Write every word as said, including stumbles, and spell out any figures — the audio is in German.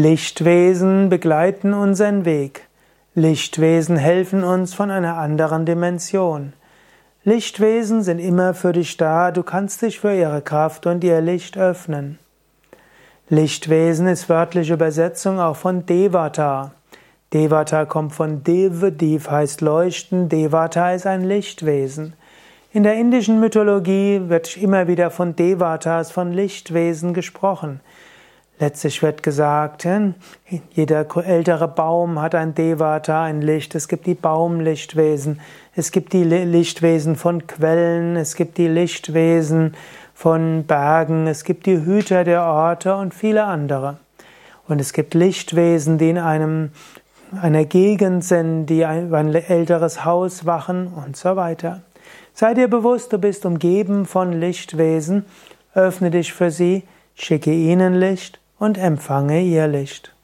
Lichtwesen begleiten unseren Weg. Lichtwesen helfen uns von einer anderen Dimension. Lichtwesen sind immer für dich da, du kannst dich für ihre Kraft und ihr Licht öffnen. Lichtwesen ist wörtliche Übersetzung auch von Devata. Devata kommt von Dev, Dev heißt Leuchten, Devata ist ein Lichtwesen. In der indischen Mythologie wird immer wieder von Devatas, von Lichtwesen gesprochen. Letztlich wird gesagt, jeder ältere Baum hat ein Devata, ein Licht. Es gibt die Baumlichtwesen, es gibt die Lichtwesen von Quellen, es gibt die Lichtwesen von Bergen, es gibt die Hüter der Orte und viele andere. Und es gibt Lichtwesen, die in einem, einer Gegend sind, die über ein älteres Haus wachen und so weiter. Sei dir bewusst, du bist umgeben von Lichtwesen, öffne dich für sie, schicke ihnen Licht und empfange ihr Licht.